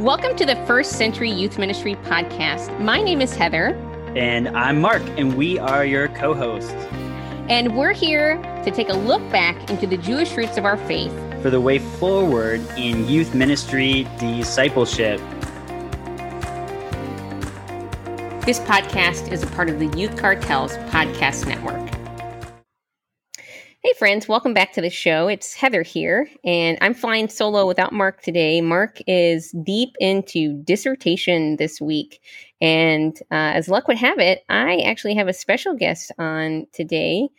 Welcome to the First Century Youth Ministry podcast. My name is Heather. And I'm Mark, and we are your co-hosts. And we're here to take a look back into the Jewish roots of our faith. For the way forward in youth ministry discipleship. This podcast is a part of the Youth Cartels Podcast Network. Hey friends, welcome back to the show. It's Heather here, and I'm flying solo without Mark today. Mark is deep into dissertation this week, and as luck would have it, I actually have a special guest on today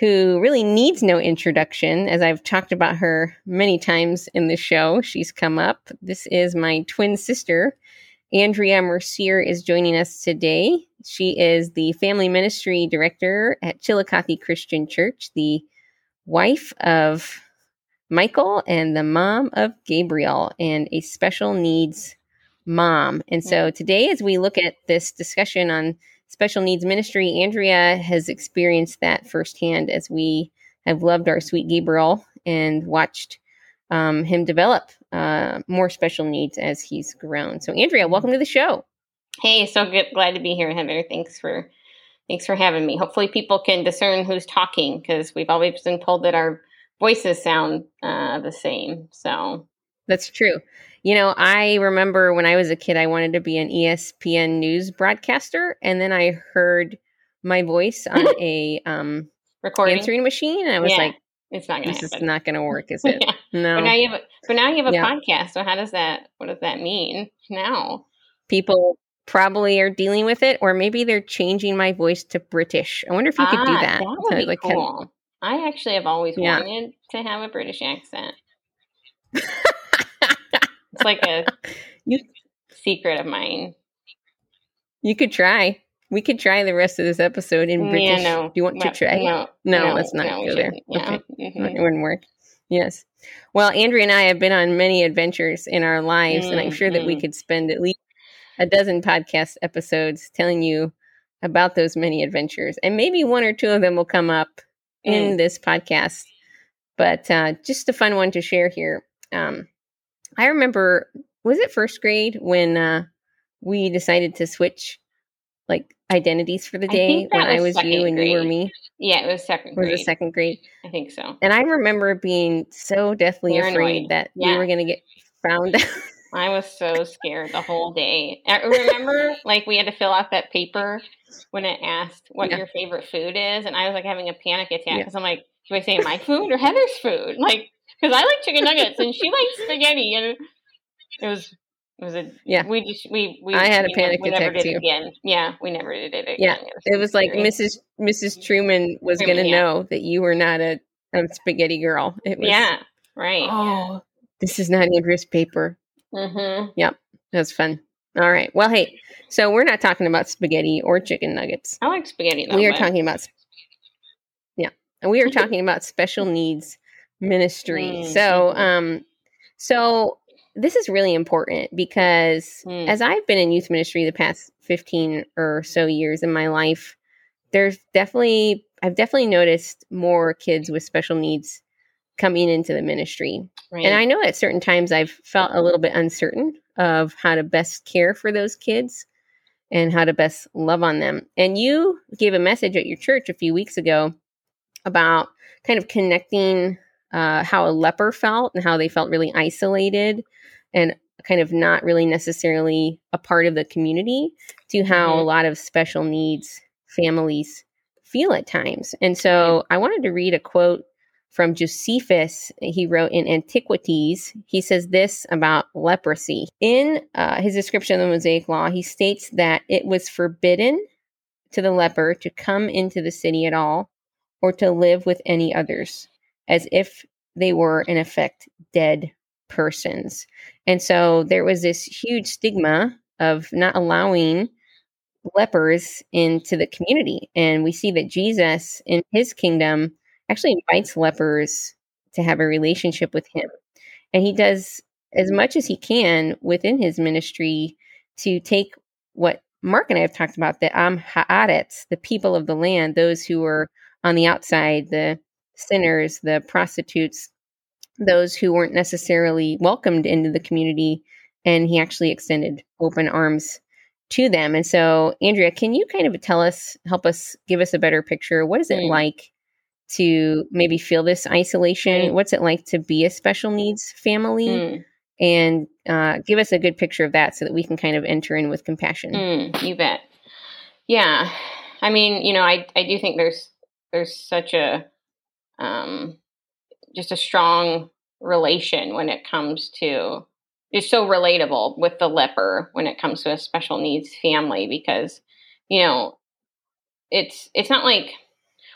who really needs no introduction. As I've talked about her many times in the show, she's come up. This is my twin sister, Andrea Mercier, is joining us today. She is the family ministry director at Chillicothe Christian Church, the wife of Michael and the mom of Gabriel, and a special needs mom. And so today, as we look at this discussion on special needs ministry, Andrea has experienced that firsthand as we have loved our sweet Gabriel and watched him develop more special needs as he's grown. So Andrea, welcome to the show. Hey, so good. Glad to be here, Heather. Thanks for having me. Hopefully people can discern who's talking, because we've always been told that our voices sound the same. So that's true. You know, I remember when I was a kid, I wanted to be an ESPN news broadcaster. And then I heard my voice on a recording answering machine. And I was like, it's not going to happen. This is not going to work, is it? Yeah. No. But now you have a podcast. So what does that mean now? People probably are dealing with it, or maybe they're changing my voice to British. I wonder if you could do that. That would be cool. I actually have always wanted to have a British accent. It's like a secret of mine. You could try. We could try the rest of this episode in British. No, do you want to try? No, let's not go there. Yeah. Okay. Mm-hmm. It wouldn't work. Yes. Well, Andrea and I have been on many adventures in our lives, and I'm sure that we could spend at least a dozen podcast episodes telling you about those many adventures. And maybe one or two of them will come up in this podcast. But just a fun one to share here. I remember, was it first grade when we decided to switch identities for the day, when I was you and you were me? Yeah, it was second grade. Was it second grade? I think so. And I remember being so deathly afraid that we were going to get found out. I was so scared the whole day. I remember we had to fill out that paper when it asked what your favorite food is. And I was having a panic attack because I'm like, do I say my food or Heather's food? Because I like chicken nuggets and she likes spaghetti. And I had a panic attack too. Yeah, we never did it again. Yeah, it was Mrs. Truman was going to know that you were not a spaghetti girl. It was, right. Oh, this is not Andrea's paper. Mm-hmm. Yep, that's fun. All right. Well, hey, so we're not talking about spaghetti or chicken nuggets. I like spaghetti. We are talking about special needs ministry. Mm-hmm. So this is really important because as I've been in youth ministry the past 15 or so years in my life, I've definitely noticed more kids with special needs coming into the ministry. Right. And I know at certain times I've felt a little bit uncertain of how to best care for those kids and how to best love on them. And you gave a message at your church a few weeks ago about kind of connecting how a leper felt and how they felt really isolated and kind of not really necessarily a part of the community to how a lot of special needs families feel at times. And so I wanted to read a quote from Josephus. He wrote in Antiquities, he says this about leprosy. In his description of the Mosaic Law, he states that it was forbidden to the leper to come into the city at all or to live with any others, as if they were, in effect, dead persons. And so there was this huge stigma of not allowing lepers into the community. And we see that Jesus, in his kingdom, actually invites lepers to have a relationship with him. And he does as much as he can within his ministry to take what Mark and I have talked about, the Am Ha'aretz, the people of the land, those who were on the outside, the sinners, the prostitutes, those who weren't necessarily welcomed into the community, and he actually extended open arms to them. And so, Andrea, can you kind of give us a better picture? What is it like to maybe feel this isolation? What's it like to be a special needs family? And give us a good picture of that so that we can kind of enter in with compassion. You bet. Yeah. I mean, you know, I do think there's such a, just a strong relation when it comes to, it's so relatable with the leper when it comes to a special needs family, because, you know, it's not like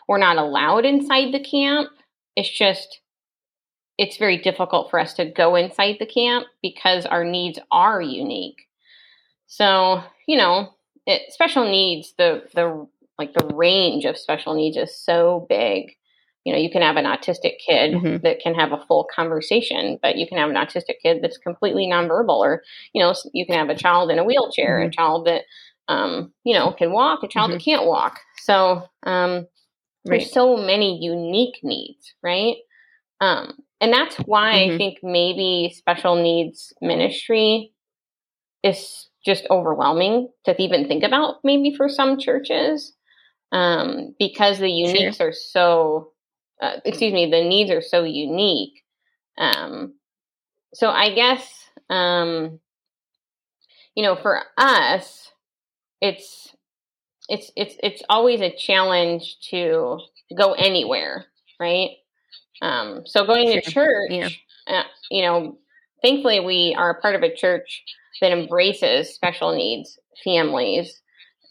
we're not allowed inside the camp. It's just, it's very difficult for us to go inside the camp because our needs are unique. So, you know, special needs, the range of special needs is so big. You know, you can have an autistic kid that can have a full conversation, but you can have an autistic kid that's completely nonverbal, or, you know, you can have a child in a wheelchair, a child that, you know, can walk, a child that can't walk. So, there's so many unique needs, right? And that's why I think maybe special needs ministry is just overwhelming to even think about, maybe for some churches, because the uniques are so, the needs are so unique. So I guess, you know, for us, it's always a challenge to go anywhere, right? So going to church, you know, thankfully we are a part of a church that embraces special needs families.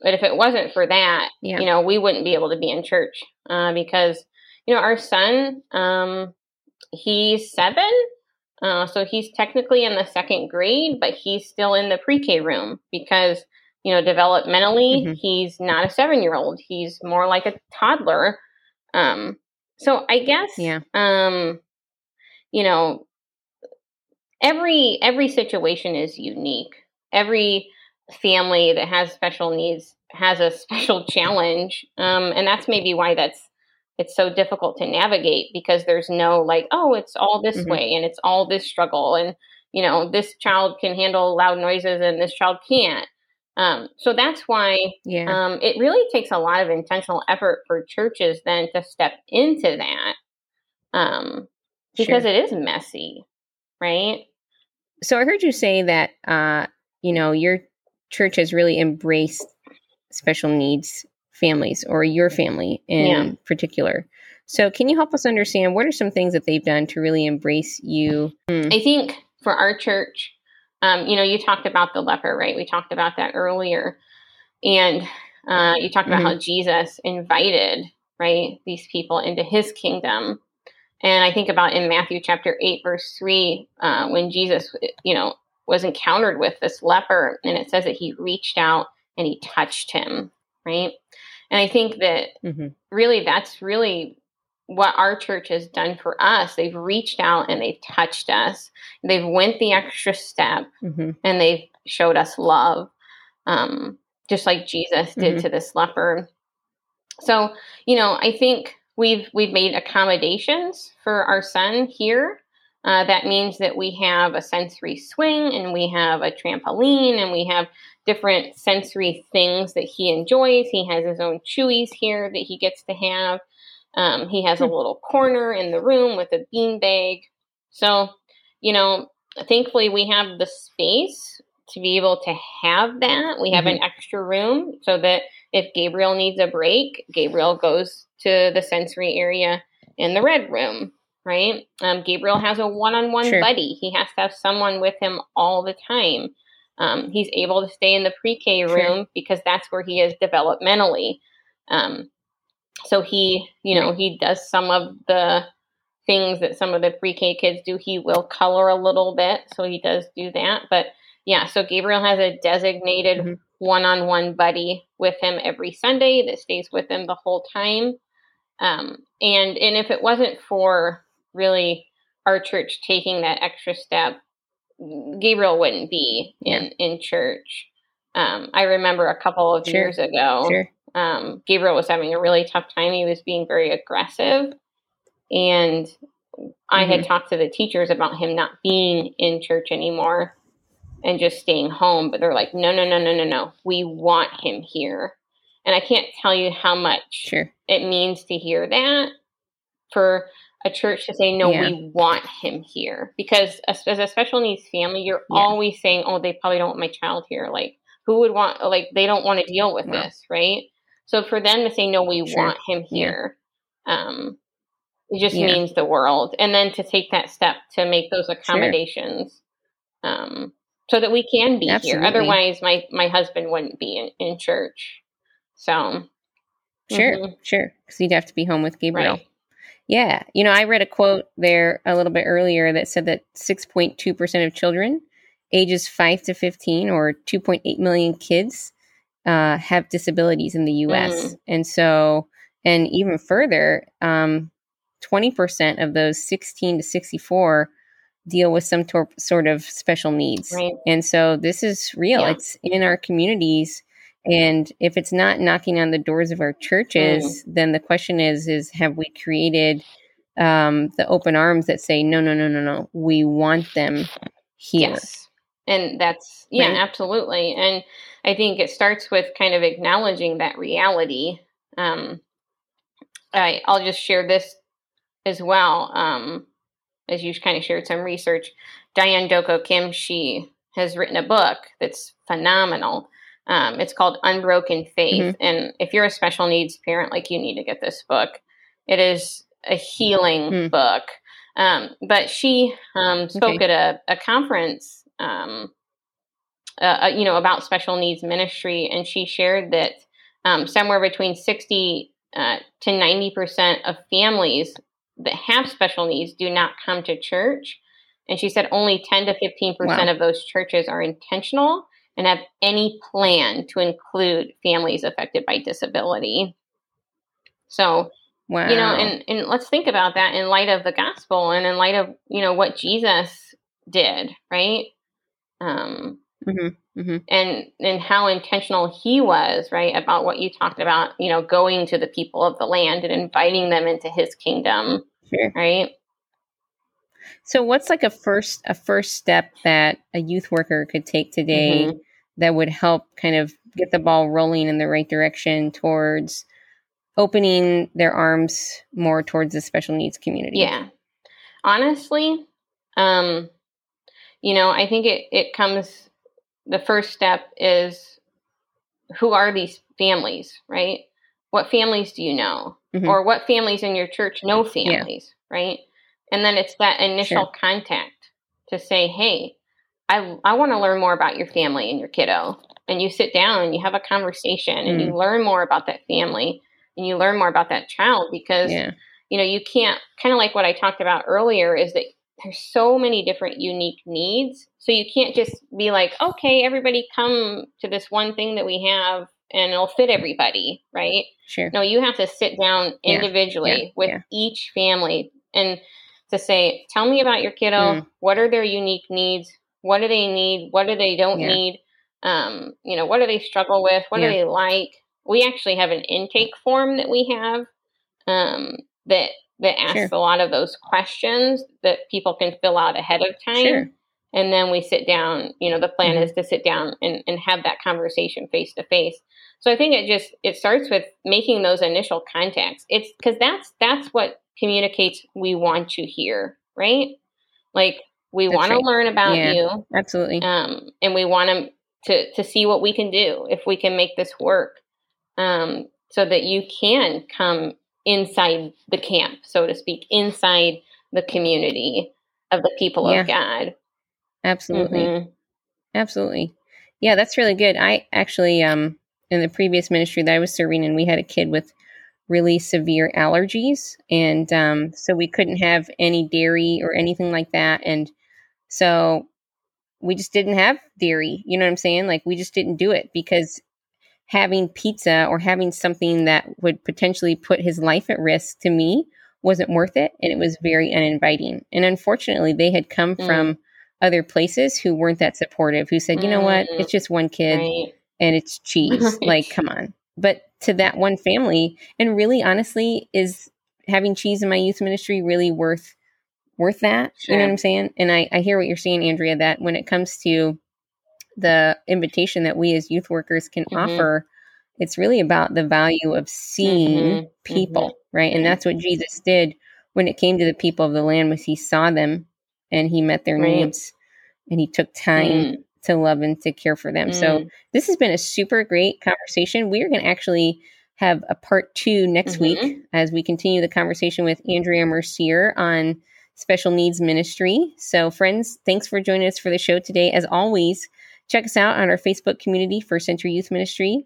But if it wasn't for that, you know, we wouldn't be able to be in church, because, you know, our son, he's 7. So he's technically in the 2nd grade, but he's still in the pre-K room because, you know, developmentally, he's not a 7-year-old. He's more like a toddler. So I guess, you know, every situation is unique. Every family that has special needs has a special challenge. And that's maybe why it's so difficult to navigate, because there's no like, oh, it's all this way and it's all this struggle. And, you know, this child can handle loud noises and this child can't. So that's why it really takes a lot of intentional effort for churches then to step into that, because it is messy, right? So I heard you say that, you know, your church has really embraced special needs families, or your family in particular. So can you help us understand what are some things that they've done to really embrace you? I think for our church, you know, you talked about the leper, right? We talked about that earlier. And you talked about how Jesus invited, right, these people into his kingdom. And I think about in Matthew chapter 8, verse 3, when Jesus, you know, was encountered with this leper, and it says that he reached out and he touched him, right? And I think that really, that's really what our church has done for us. They've reached out and they've touched us. They've went the extra step and they've showed us love, just like Jesus did to this leper. So, you know, I think we've made accommodations for our son here. That means that we have a sensory swing and we have a trampoline and we have different sensory things that he enjoys. He has his own chewies here that he gets to have. He has a little corner in the room with a beanbag. So, you know, thankfully we have the space to be able to have that. We have an extra room so that if Gabriel needs a break, Gabriel goes to the sensory area in the red room, right? Gabriel has a one-on-one buddy. He has to have someone with him all the time. He's able to stay in the pre-K room because that's where he is developmentally. So he, you know, he does some of the things that some of the pre-K kids do. He will color a little bit. So he does do that. But yeah, so Gabriel has a designated one-on-one buddy with him every Sunday that stays with him the whole time. And if it wasn't for really our church taking that extra step, Gabriel wouldn't be in church. I remember a couple of years ago, Gabriel was having a really tough time. He was being very aggressive. And I had talked to the teachers about him not being in church anymore. and just staying home. But they're like, no. We want him here. And I can't tell you how much it means to hear that for a church to say, no, we want him here. Because as a special needs family, you're always saying, oh, they probably don't want my child here. Like, who would want, like, they don't want to deal with this, right? So for them to say, no, we want him here, it just means the world. And then to take that step to make those accommodations so that we can be here. Otherwise, my husband wouldn't be in church. So. Because you'd have to be home with Gabriel. Right. Yeah. You know, I read a quote there a little bit earlier that said that 6.2% of children ages 5 to 15 or 2.8 million kids have disabilities in the U.S. And so, and even further, 20% of those 16 to 64 deal with some sort of special needs. Right. And so this is real. Yeah. It's in our communities. And if it's not knocking on the doors of our churches, then the question is have we created the open arms that say, no, we want them here. Yes. And that's, absolutely. And I think it starts with kind of acknowledging that reality. I'll just share this as well. As you kind of shared some research, Diane Doko Kim, she has written a book that's phenomenal. It's called Unbroken Faith. Mm-hmm. And if you're a special needs parent, like, you need to get this book. It is a healing book. But she spoke at a conference, about special needs ministry. And she shared that somewhere between 60 to 90% of families that have special needs do not come to church. And she said only 10 to 15% of those churches are intentional and have any plan to include families affected by disability. So, you know, and let's think about that in light of the gospel and in light of, you know, what Jesus did, right? And how intentional he was, right, about what you talked about, you know, going to the people of the land and inviting them into his kingdom, right? So what's like a first step that a youth worker could take today that would help kind of get the ball rolling in the right direction towards opening their arms more towards the special needs community? Yeah. Honestly, you know, I think it comes, the first step is, who are these families, right? What families do you know? Or what families in your church know families, right? And then it's that initial contact to say, hey, I want to learn more about your family and your kiddo. And you sit down and you have a conversation and you learn more about that family and you learn more about that child because, you know, you can't, kind of like what I talked about earlier, is that there's so many different unique needs. So you can't just be like, okay, everybody come to this one thing that we have and it'll fit everybody, right? Sure. No, you have to sit down individually with each family and to say, tell me about your kiddo. What are their unique needs? What do they need? What do they don't need? You know, what do they struggle with? What do they like? We actually have an intake form that we have that asks a lot of those questions that people can fill out ahead of time. Sure. And then we sit down, you know, the plan is to sit down and have that conversation face to face. So I think it starts with making those initial contacts. It's because that's what communicates, we want you here, right? Like, we want to learn about you. Absolutely. And we want to see what we can do, if we can make this work, so that you can come inside the camp, so to speak, inside the community of the people of God. Absolutely. Mm-hmm. Absolutely. Yeah, that's really good. I actually, in the previous ministry that I was serving in, we had a kid with really severe allergies. And so we couldn't have any dairy or anything like that. And so we just didn't have dairy. You know what I'm saying? Like, we just didn't do it because having pizza or having something that would potentially put his life at risk, to me, wasn't worth it. And it was very uninviting. And unfortunately, they had come from other places who weren't that supportive, who said, you know what, it's just one kid and it's cheese. Like, come on. But to that one family, and really honestly, is having cheese in my youth ministry really worth that? Sure. You know what I'm saying? And I hear what you're saying, Andrea, that when it comes to the invitation that we as youth workers can offer, it's really about the value of seeing people, right? And that's what Jesus did when it came to the people of the land, was he saw them and he met their needs and he took time to love and to care for them. So this has been a super great conversation. We are going to actually have a part two next week as we continue the conversation with Andrea Mercier on special needs ministry. So friends, thanks for joining us for the show today. As always, check us out on our Facebook community, First Century Youth Ministry.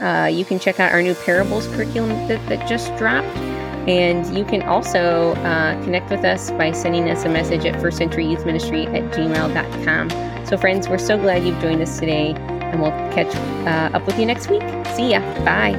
You can check out our new parables curriculum that just dropped. And you can also connect with us by sending us a message at firstcenturyyouthministry@gmail.com. So friends, we're so glad you've joined us today, and we'll catch up with you next week. See ya. Bye.